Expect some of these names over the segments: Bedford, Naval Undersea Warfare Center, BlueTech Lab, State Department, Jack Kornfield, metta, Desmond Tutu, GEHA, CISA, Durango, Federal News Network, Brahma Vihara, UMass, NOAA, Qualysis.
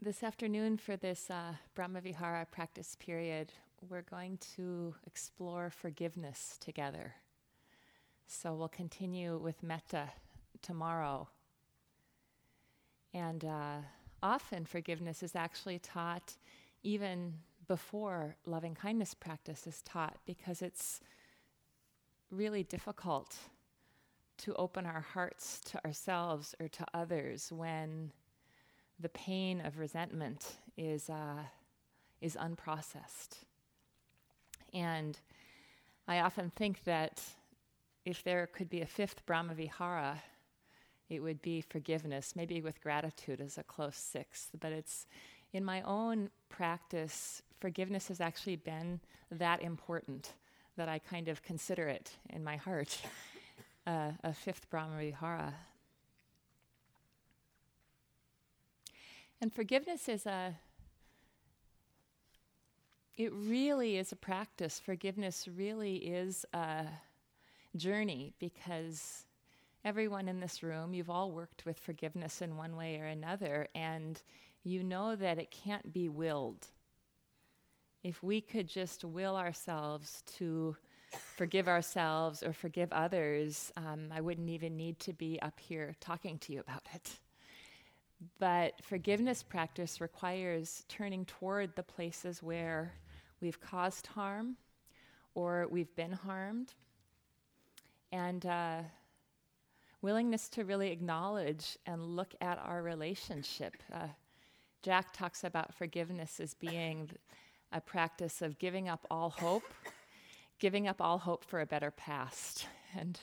This afternoon for this Brahma Vihara practice period, we're going to explore forgiveness together. So we'll continue with metta tomorrow. And often forgiveness is actually taught even before loving kindness practice is taught, because it's really difficult to open our hearts to ourselves or to others when the pain of resentment is unprocessed. And I often think that if there could be a fifth Brahma Vihara, it would be forgiveness, maybe with gratitude as a close sixth. But it's in my own practice, forgiveness has actually been that important that I kind of consider it in my heart a fifth Brahma Vihara. And forgiveness is it really is a practice. Forgiveness really is a journey, because everyone in this room, you've all worked with forgiveness in one way or another, and you know that it can't be willed. If we could just will ourselves to forgive ourselves or forgive others, I wouldn't even need to be up here talking to you about it. But forgiveness practice requires turning toward the places where we've caused harm or we've been harmed, and willingness to really acknowledge and look at our relationship. Jack talks about forgiveness as being a practice of giving up all hope for a better past, and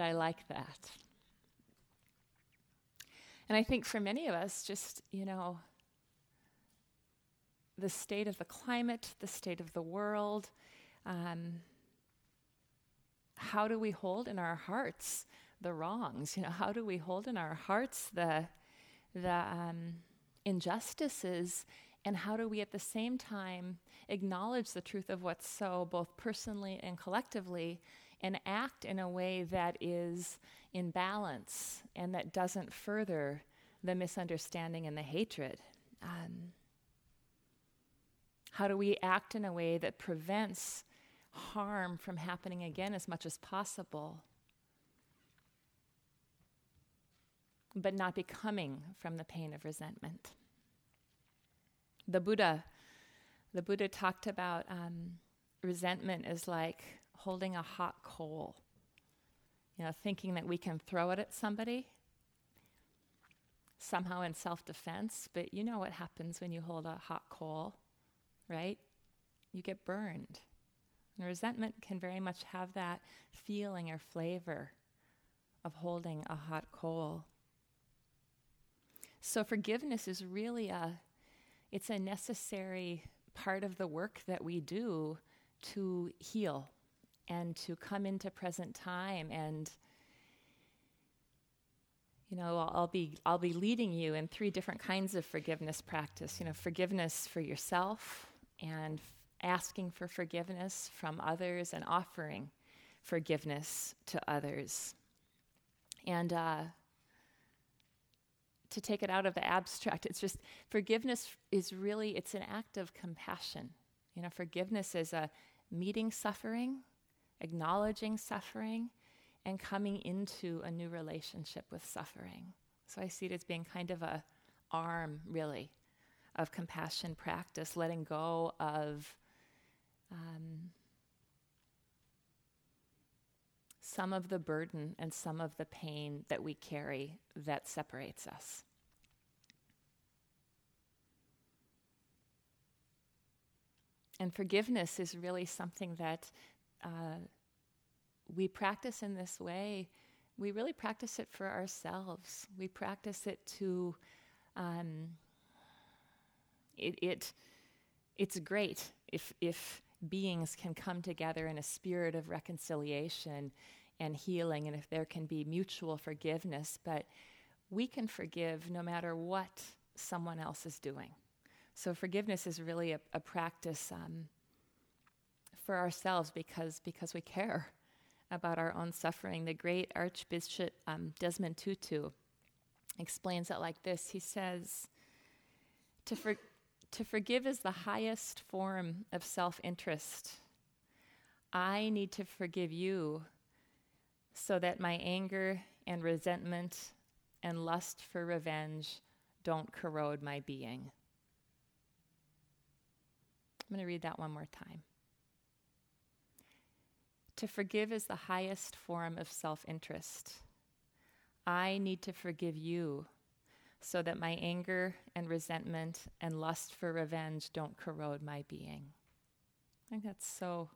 I like that. And I think for many of us, just, the state of the climate, the state of the world, how do we hold in our hearts the wrongs? How do we hold in our hearts the injustices? And how do we at the same time acknowledge the truth of what's so, both personally and collectively, and act in a way that is in balance and that doesn't further the misunderstanding and the hatred? How do we act in a way that prevents harm from happening again as much as possible, but not becoming from the pain of resentment? The Buddha talked about resentment as like holding a hot coal, thinking that we can throw it at somebody somehow in self-defense, but you know what happens when you hold a hot coal, right? You get burned. And resentment can very much have that feeling or flavor of holding a hot coal. So forgiveness is really it's a necessary part of the work that we do to heal and to come into present time. And I'll be leading you in three different kinds of forgiveness practice. Forgiveness for yourself, and asking for forgiveness from others, and offering forgiveness to others. And to take it out of the abstract, it's just forgiveness is really, it's an act of compassion. Forgiveness is a meeting suffering, acknowledging suffering, and coming into a new relationship with suffering. So I see it as being kind of a arm, really, of compassion practice, letting go of some of the burden and some of the pain that we carry that separates us. And forgiveness is really something that we practice in this way. We really practice it for ourselves. We practice it to... It's great if beings can come together in a spirit of reconciliation and healing, and if there can be mutual forgiveness, but we can forgive no matter what someone else is doing. So forgiveness is really a practice for ourselves, because we care about our own suffering. The great Archbishop Desmond Tutu explains it like this. He says, To forgive is the highest form of self-interest. I need to forgive you so that my anger and resentment and lust for revenge don't corrode my being. I'm going to read that one more time. To forgive is the highest form of self-interest. I need to forgive you so that my anger and resentment and lust for revenge don't corrode my being. I think that's so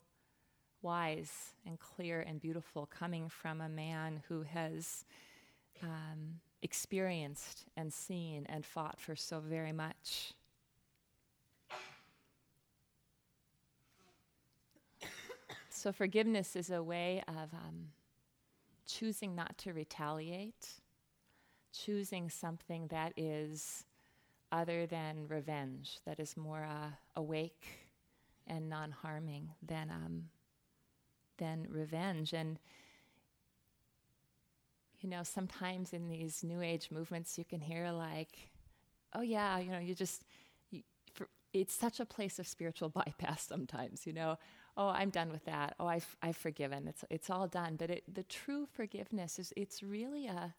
wise and clear and beautiful, coming from a man who has experienced and seen and fought for so very much. So forgiveness is a way of choosing not to retaliate, choosing something that is other than revenge, that is more awake and non-harming than revenge. And you know, sometimes in these New Age movements, you can hear like, "Oh yeah, you know, it's such a place of spiritual bypass." Sometimes, you know, "Oh, I'm done with that. Oh, I've forgiven. It's all done." But the true forgiveness is it's really a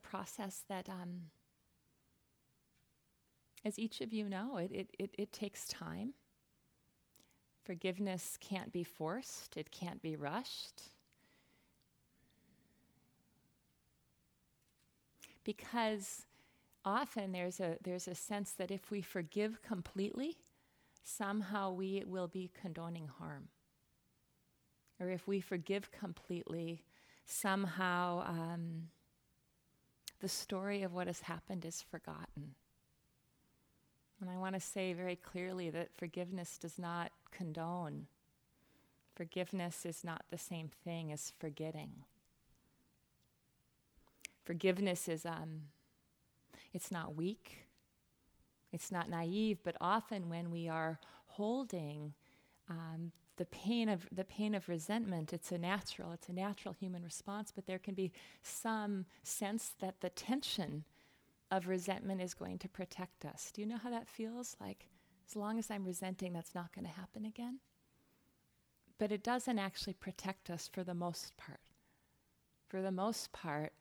process that, as each of you know, it takes time. Forgiveness can't be forced. It can't be rushed. Because often there's a sense that if we forgive completely, somehow we will be condoning harm. Or if we forgive completely, somehow the story of what has happened is forgotten. And I want to say very clearly that forgiveness does not condone. Forgiveness is not the same thing as forgetting. Forgiveness is, it's not weak, it's not naive, but often when we are holding the pain of resentment, it's a natural human response, but there can be some sense that the tension of resentment is going to protect us. Do you know how that feels? Like, as long as I'm resenting, that's not going to happen again. But it doesn't actually protect us for the most part. For the most part,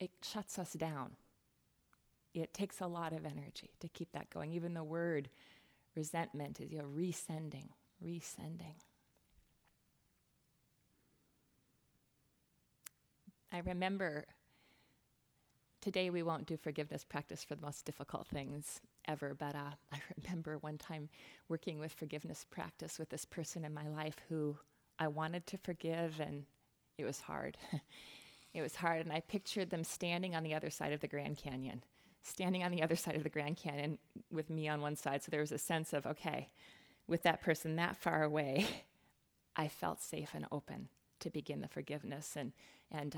it shuts us down. It takes a lot of energy to keep that going. Even the word resentment is, rescinding. I remember, today we won't do forgiveness practice for the most difficult things ever, but I remember one time working with forgiveness practice with this person in my life who I wanted to forgive, and it was hard. It was hard, and I pictured them standing on the other side of the Grand Canyon. Standing on the other side of the Grand Canyon with me on one side. So there was a sense of, okay, with that person that far away, I felt safe and open to begin the forgiveness. And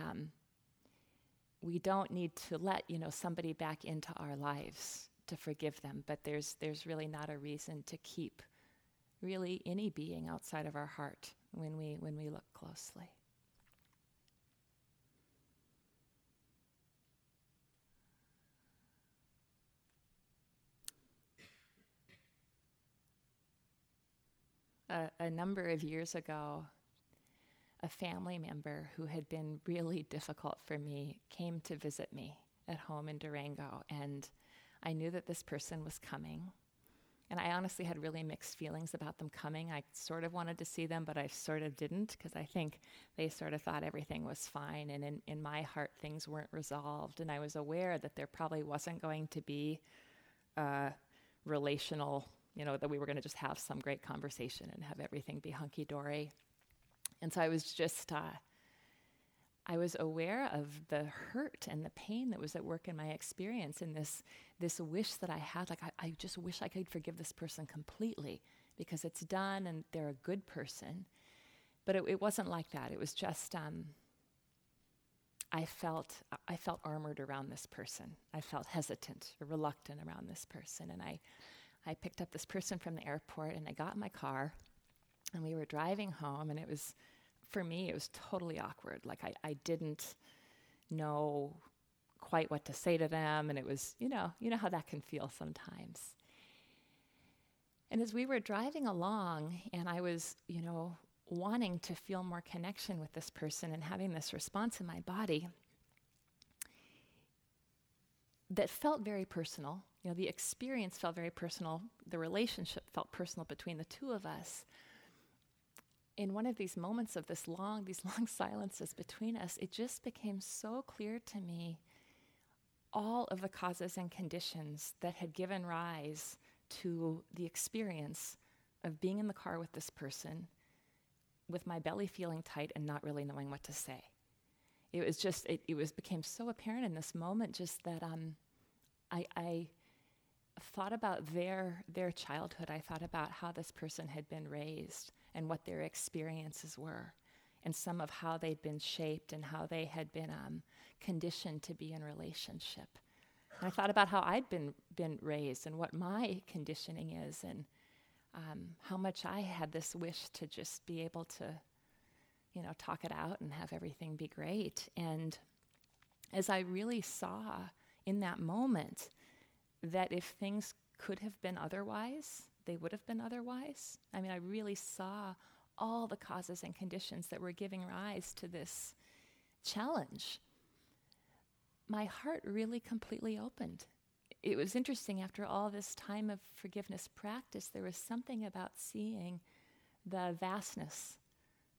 we don't need to let, you know, somebody back into our lives to forgive them. But there's really not a reason to keep really any being outside of our heart when we look closely. A number of years ago, a family member who had been really difficult for me came to visit me at home in Durango, and I knew that this person was coming. And I honestly had really mixed feelings about them coming. I sort of wanted to see them, but I sort of didn't, because I think they sort of thought everything was fine, and in my heart things weren't resolved. And I was aware that there probably wasn't going to be a relational, you know, that we were going to just have some great conversation and have everything be hunky-dory. And so I was just, I was aware of the hurt and the pain that was at work in my experience, and this wish that I had, like, I just wish I could forgive this person completely because it's done and they're a good person. But it wasn't like that. It was just, I felt armored around this person. I felt hesitant or reluctant around this person, and I picked up this person from the airport, and I got in my car, and we were driving home, and it was, for me, it was totally awkward. Like, I didn't know quite what to say to them. And it was, you know how that can feel sometimes. And as we were driving along and I was, wanting to feel more connection with this person and having this response in my body that felt very personal. The experience felt very personal. The relationship felt personal between the two of us. In one of these moments of these long silences between us, it just became so clear to me all of the causes and conditions that had given rise to the experience of being in the car with this person with my belly feeling tight and not really knowing what to say. It was just, it became so apparent in this moment just that I thought about their childhood. I thought about how this person had been raised and what their experiences were and some of how they'd been shaped and how they had been conditioned to be in relationship. And I thought about how I'd been raised and what my conditioning is and how much I had this wish to just be able to, talk it out and have everything be great. And as I really saw in that moment that if things could have been otherwise, they would have been otherwise. I mean, I really saw all the causes and conditions that were giving rise to this challenge. My heart really completely opened. It was interesting, after all this time of forgiveness practice, there was something about seeing the vastness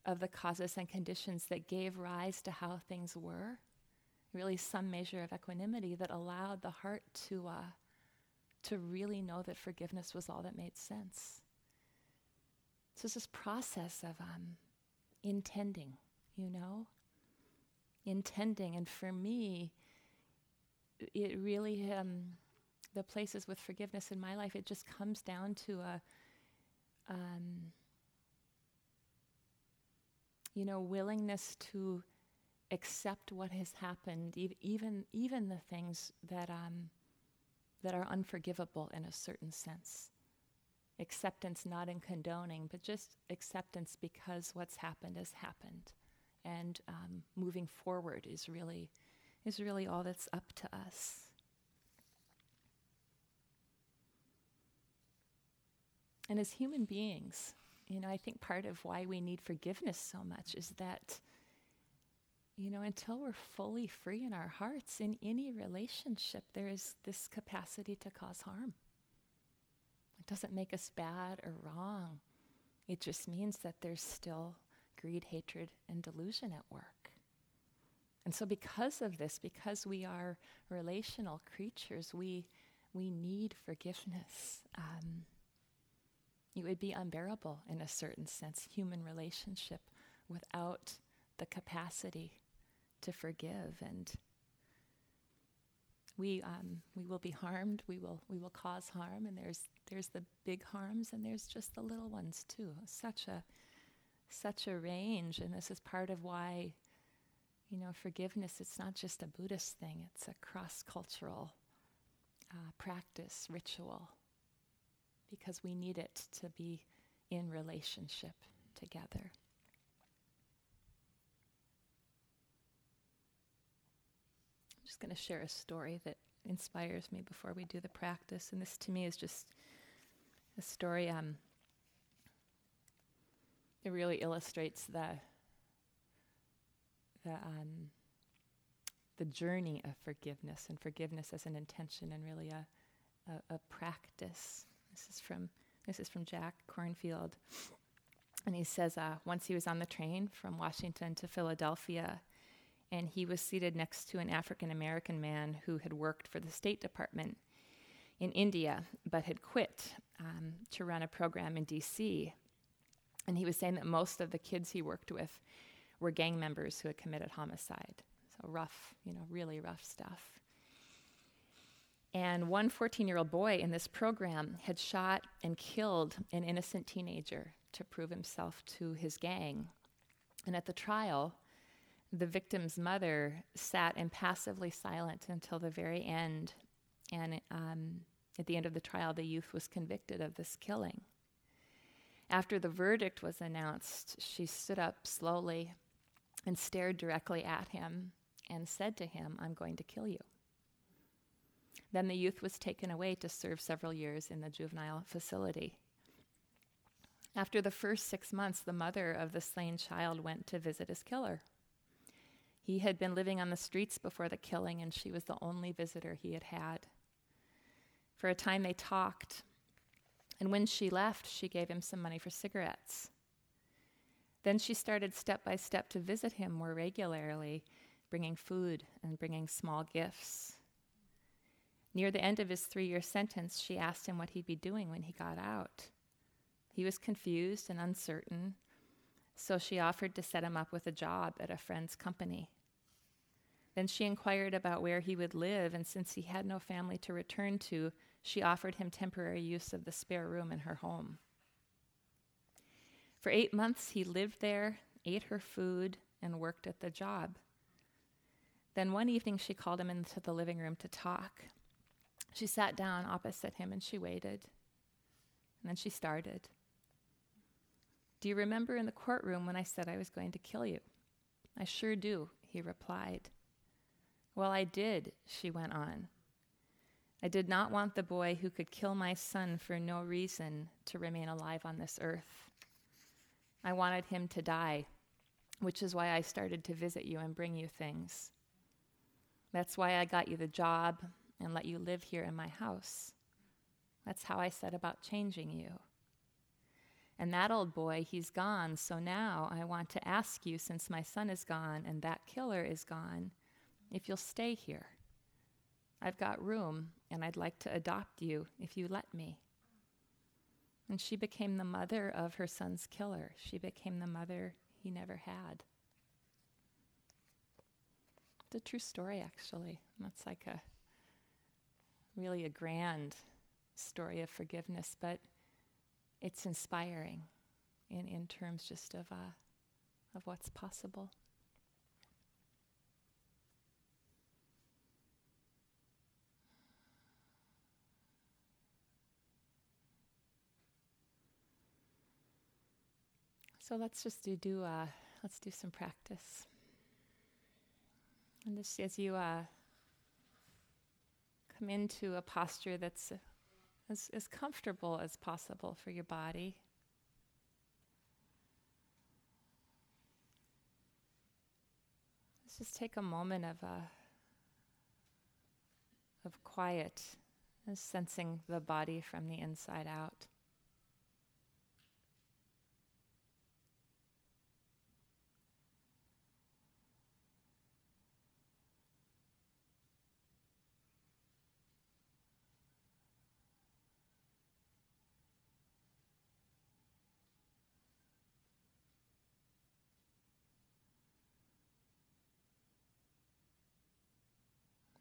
of the causes and conditions that gave rise to how things were, really some measure of equanimity that allowed the heart to really know that forgiveness was all that made sense. So it's this process of intending, intending. And for me, it really... the places with forgiveness in my life, it just comes down to a willingness to accept what has happened, even the things that are unforgivable in a certain sense. Acceptance, not in condoning, but just acceptance because what's happened has happened, and moving forward is really all that's up to us. And as human beings, I think part of why we need forgiveness so much is that, until we're fully free in our hearts, in any relationship, there is this capacity to cause harm. It doesn't make us bad or wrong. It just means that there's still greed, hatred, and delusion at work. And so because of this, because we are relational creatures, we need forgiveness. It would be unbearable, in a certain sense, human relationship without the capacity to forgive. And we will be harmed. We will cause harm. And there's the big harms, and there's just the little ones too. Such a range. And this is part of why, forgiveness. It's not just a Buddhist thing. It's a cross-cultural practice, ritual, because we need it to be in relationship together. I'm just going to share a story that inspires me before we do the practice. And this to me is just a story that really illustrates the journey of forgiveness, and forgiveness as an intention, and really a practice. This is from Jack Kornfield, and he says, once he was on the train from Washington to Philadelphia, and he was seated next to an African-American man who had worked for the State Department in India, but had quit to run a program in D.C., and he was saying that most of the kids he worked with were gang members who had committed homicide. So rough, really rough stuff. And one 14-year-old boy in this program had shot and killed an innocent teenager to prove himself to his gang. And at the trial, the victim's mother sat impassively silent until the very end. And at the end of the trial, the youth was convicted of this killing. After the verdict was announced, she stood up slowly and stared directly at him and said to him, "I'm going to kill you." Then the youth was taken away to serve several years in the juvenile facility. After the first 6 months, the mother of the slain child went to visit his killer. He had been living on the streets before the killing, and she was the only visitor he had had. For a time they talked, and when she left, she gave him some money for cigarettes. Then she started step by step to visit him more regularly, bringing food and bringing small gifts. Near the end of his 3-year sentence, she asked him what he'd be doing when he got out. He was confused and uncertain, so she offered to set him up with a job at a friend's company. Then she inquired about where he would live, and since he had no family to return to, she offered him temporary use of the spare room in her home. For 8 months, he lived there, ate her food, and worked at the job. Then one evening, she called him into the living room to talk. She sat down opposite him, and she waited. And then she started. "Do you remember in the courtroom when I said I was going to kill you?" "I sure do," he replied. "Well, I did," she went on. "I did not want the boy who could kill my son for no reason to remain alive on this earth. I wanted him to die, which is why I started to visit you and bring you things. That's why I got you the job and let you live here in my house. That's how I set about changing you. And that old boy, he's gone, so now I want to ask you, since my son is gone and that killer is gone, if you'll stay here. I've got room, and I'd like to adopt you if you let me." And she became the mother of her son's killer. She became the mother he never had. It's a true story, actually. That's like a really a grand story of forgiveness, but it's inspiring in terms just of what's possible. So let's just do some practice. And just as you come into a posture that's as comfortable as possible for your body. Let's just take a moment of quiet, and sensing the body from the inside out.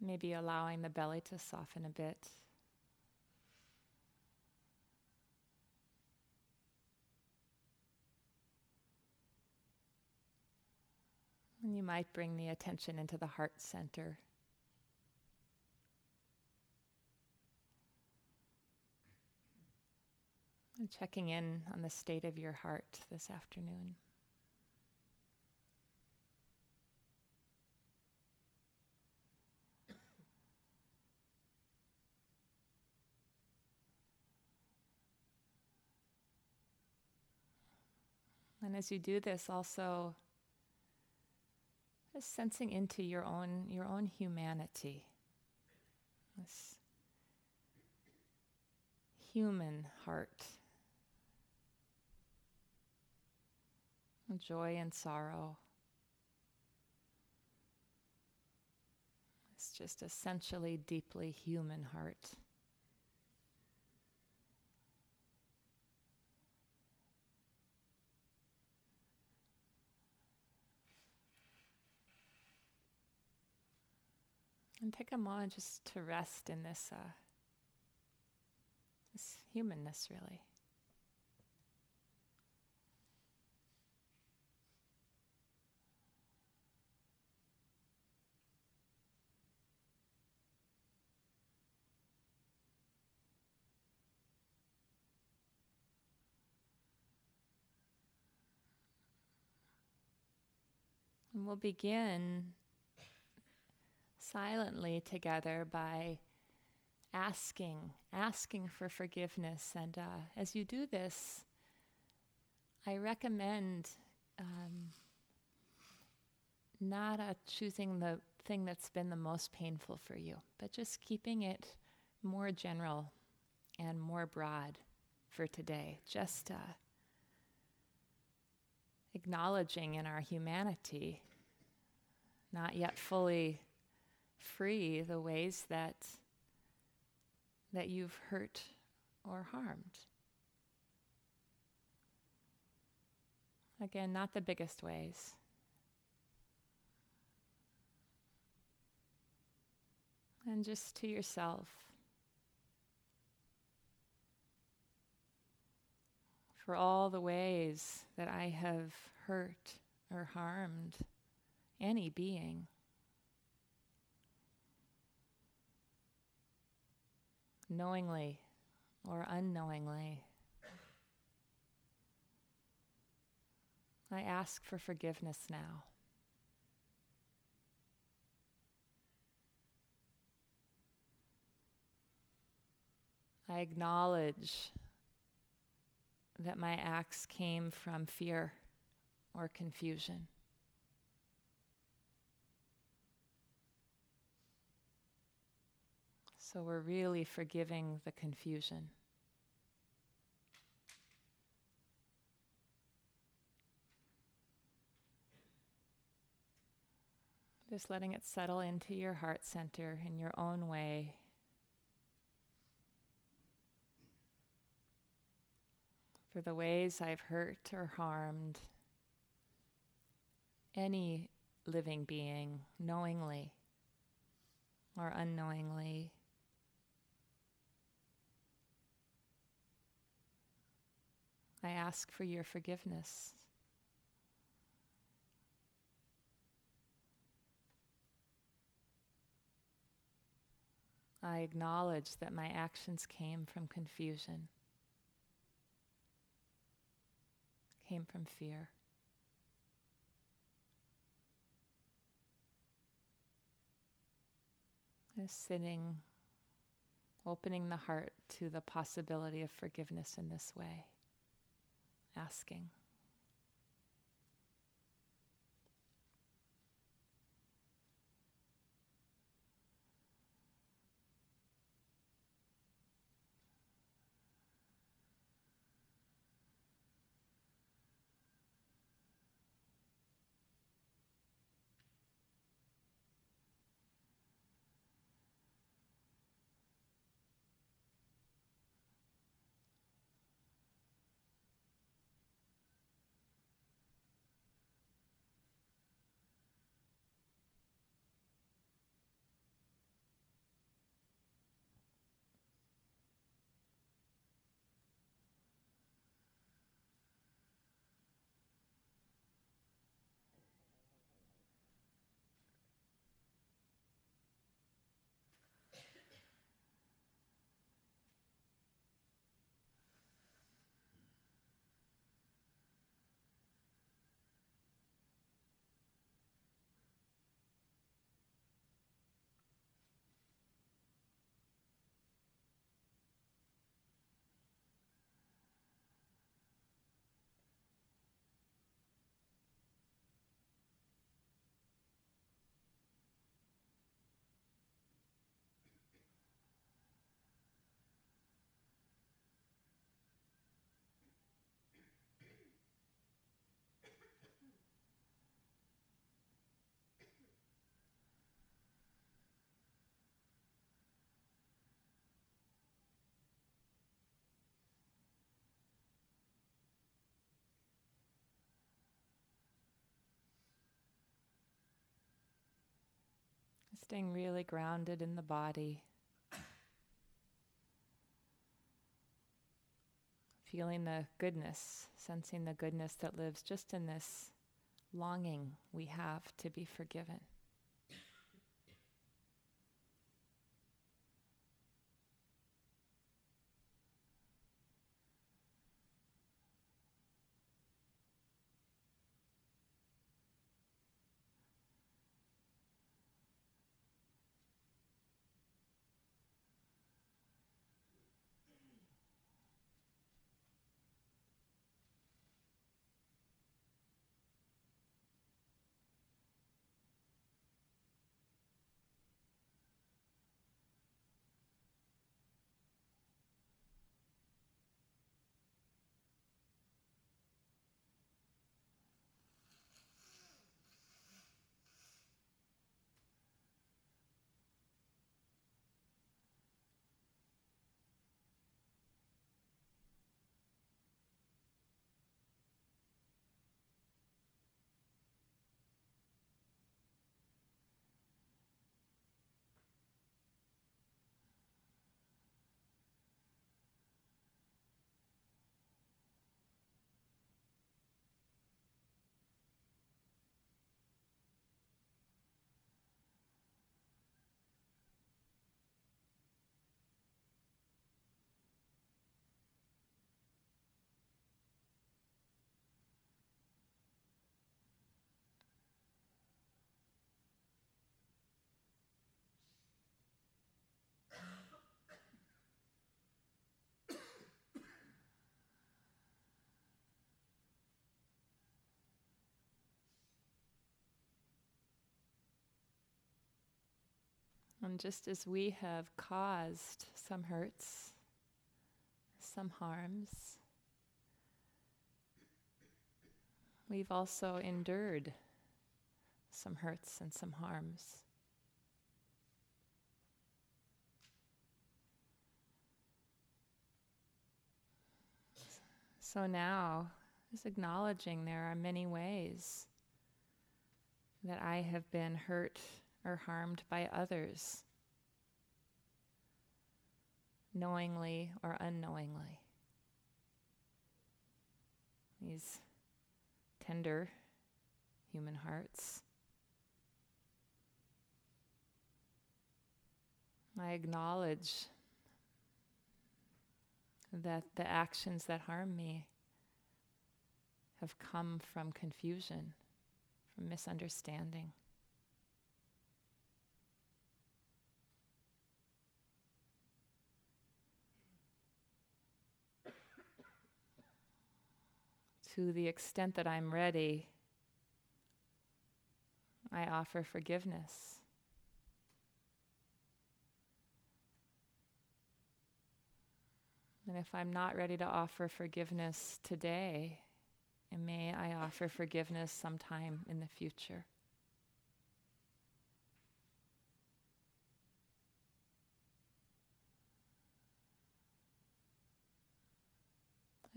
Maybe allowing the belly to soften a bit. And you might bring the attention into the heart center. I'm checking in on the state of your heart this afternoon. And as you do this, also just sensing into your own humanity, this human heart, joy and sorrow. It's just essentially deeply human heart. And take a moment just to rest in this humanness, really. And we'll begin silently together by asking for forgiveness. And as you do this, I recommend not choosing the thing that's been the most painful for you, but just keeping it more general and more broad for today. Just acknowledging in our humanity, not yet fully free, the ways that you've hurt or harmed. Again, not the biggest ways. And just to yourself, for all the ways that I have hurt or harmed any being, knowingly or unknowingly, I ask for forgiveness now. I acknowledge that my acts came from fear or confusion. So we're really forgiving the confusion. Just letting it settle into your heart center in your own way. For the ways I've hurt or harmed any living being, knowingly or unknowingly. I ask for your forgiveness. I acknowledge that my actions came from confusion, came from fear. Just sitting, opening the heart to the possibility of forgiveness in this way, asking. Staying really grounded in the body. Feeling the goodness, sensing the goodness that lives just in this longing we have to be forgiven. And just as we have caused some hurts, some harms, we've also endured some hurts and some harms. So now, just acknowledging there are many ways that I have been hurt or harmed by others, knowingly or unknowingly. These tender human hearts. I acknowledge that the actions that harm me have come from confusion, from misunderstanding. To the extent that I'm ready, I offer forgiveness. And if I'm not ready to offer forgiveness today, may I offer forgiveness sometime in the future.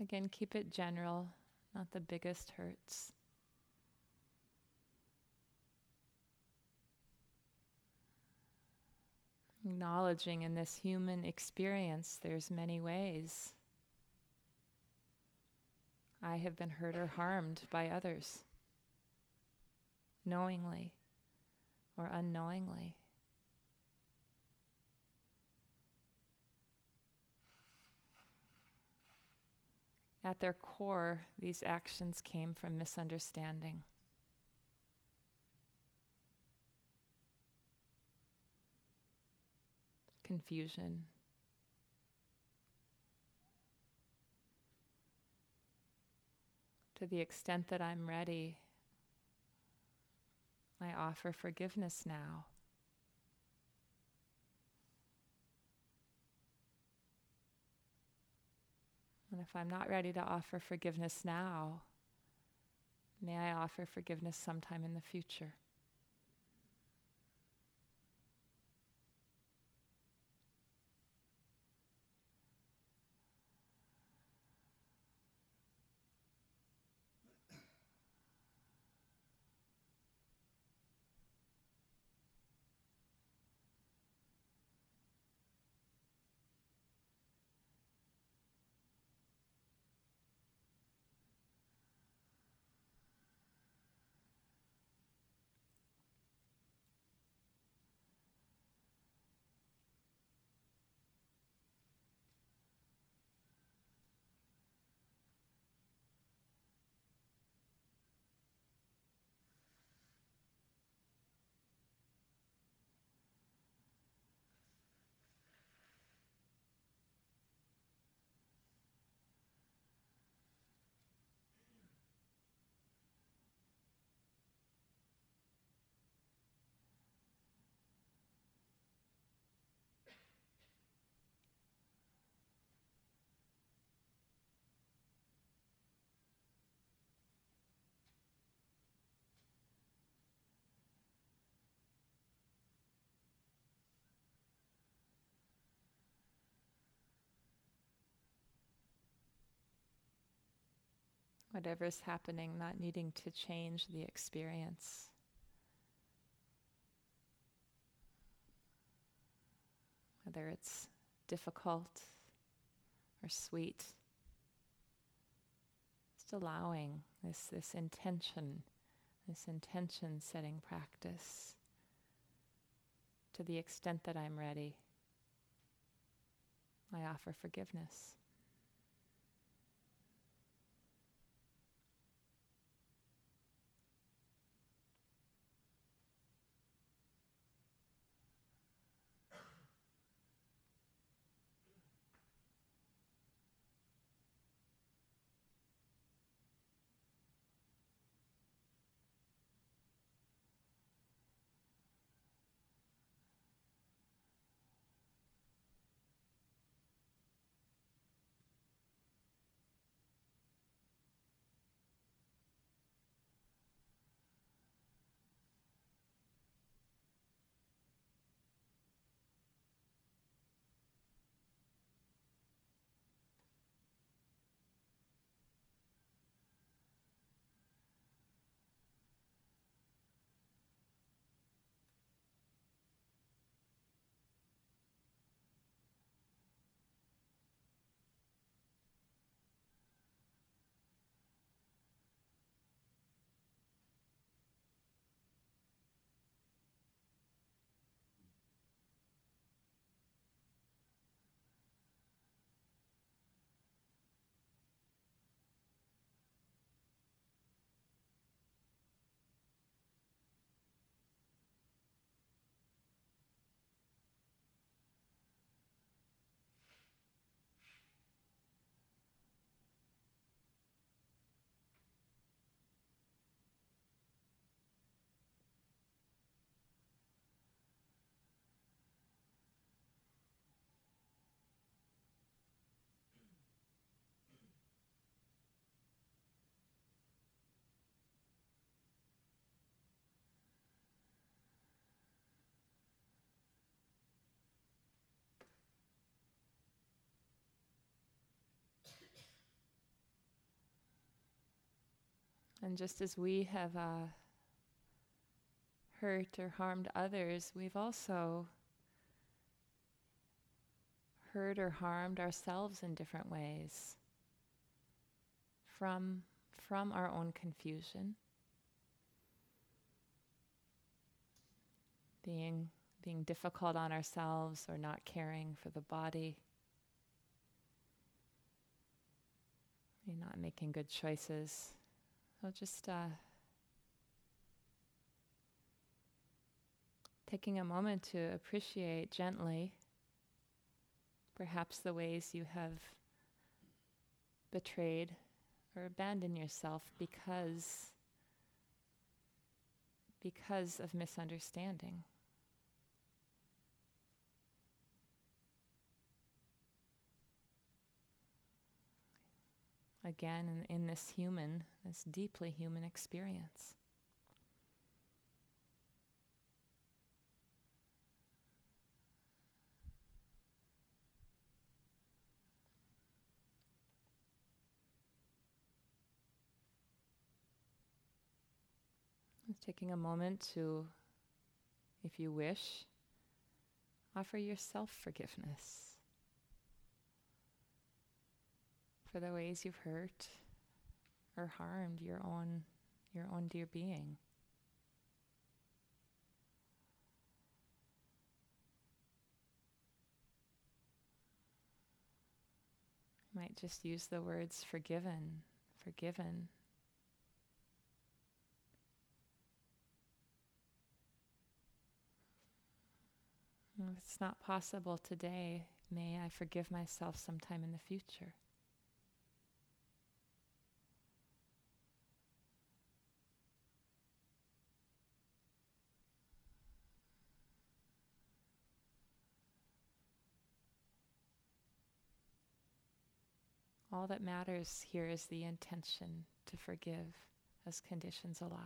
Again, keep it general, not the biggest hurts. Acknowledging in this human experience, there's many ways I have been hurt or harmed by others, knowingly or unknowingly. At their core, these actions came from misunderstanding. Confusion. To the extent that I'm ready, I offer forgiveness now. And if I'm not ready to offer forgiveness now, may I offer forgiveness sometime in the future. Whatever is happening, not needing to change the experience. Whether it's difficult or sweet, just allowing this intention setting practice to the extent that I'm ready. I offer forgiveness. And just as we have hurt or harmed others, we've also hurt or harmed ourselves in different ways from our own confusion. Being difficult on ourselves or not caring for the body. You're not making good choices. So just taking a moment to appreciate gently perhaps the ways you have betrayed or abandoned yourself because of misunderstanding. Again, in this deeply human experience. It's taking a moment to, if you wish, offer yourself forgiveness for the ways you've hurt or harmed your own dear being. You might just use the words forgiven. If it's not possible today, may I forgive myself sometime in the future. All that matters here is the intention to forgive as conditions allow.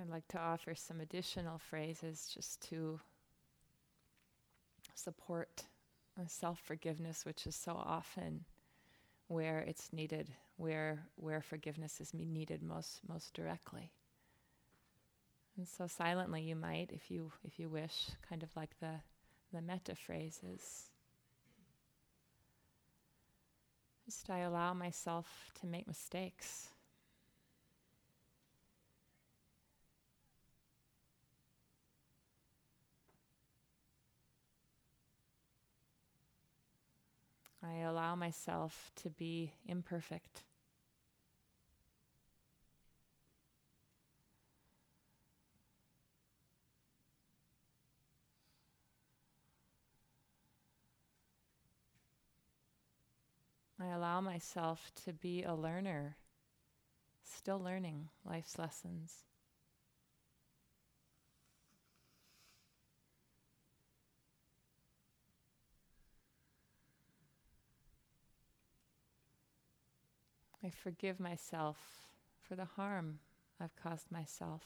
I'd like to offer some additional phrases just to support self-forgiveness, which is so often where it's needed, where forgiveness is needed most directly. And so silently you might, if you wish, kind of like the metta phrases. Just I allow myself to make mistakes. I allow myself to be imperfect. I allow myself to be a learner, still learning life's lessons. I forgive myself for the harm I've caused myself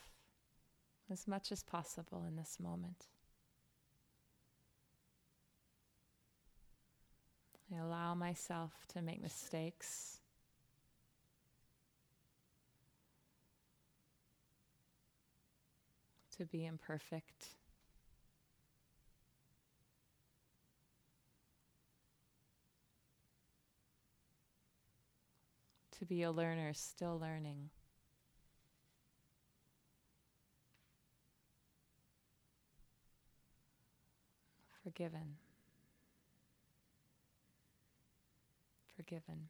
as much as possible in this moment. I allow myself to make mistakes. To be imperfect. to be a learner still learning. Forgiven. Forgiven.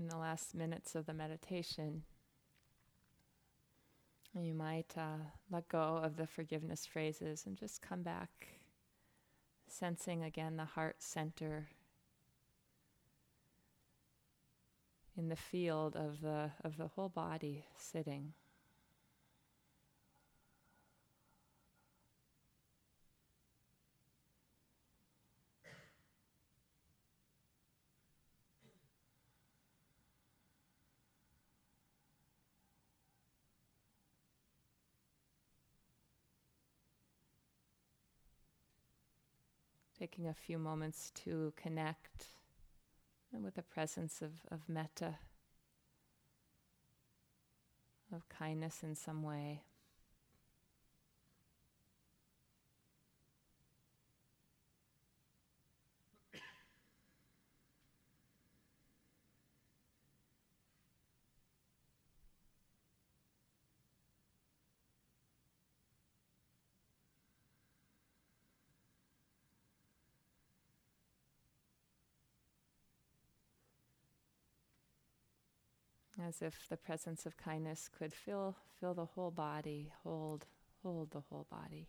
In the last minutes of the meditation, you might let go of the forgiveness phrases and just come back, sensing again the heart center in the field of the whole body sitting. Taking a few moments to connect with the presence of metta, of kindness in some way. As if the presence of kindness could fill the whole body, hold the whole body.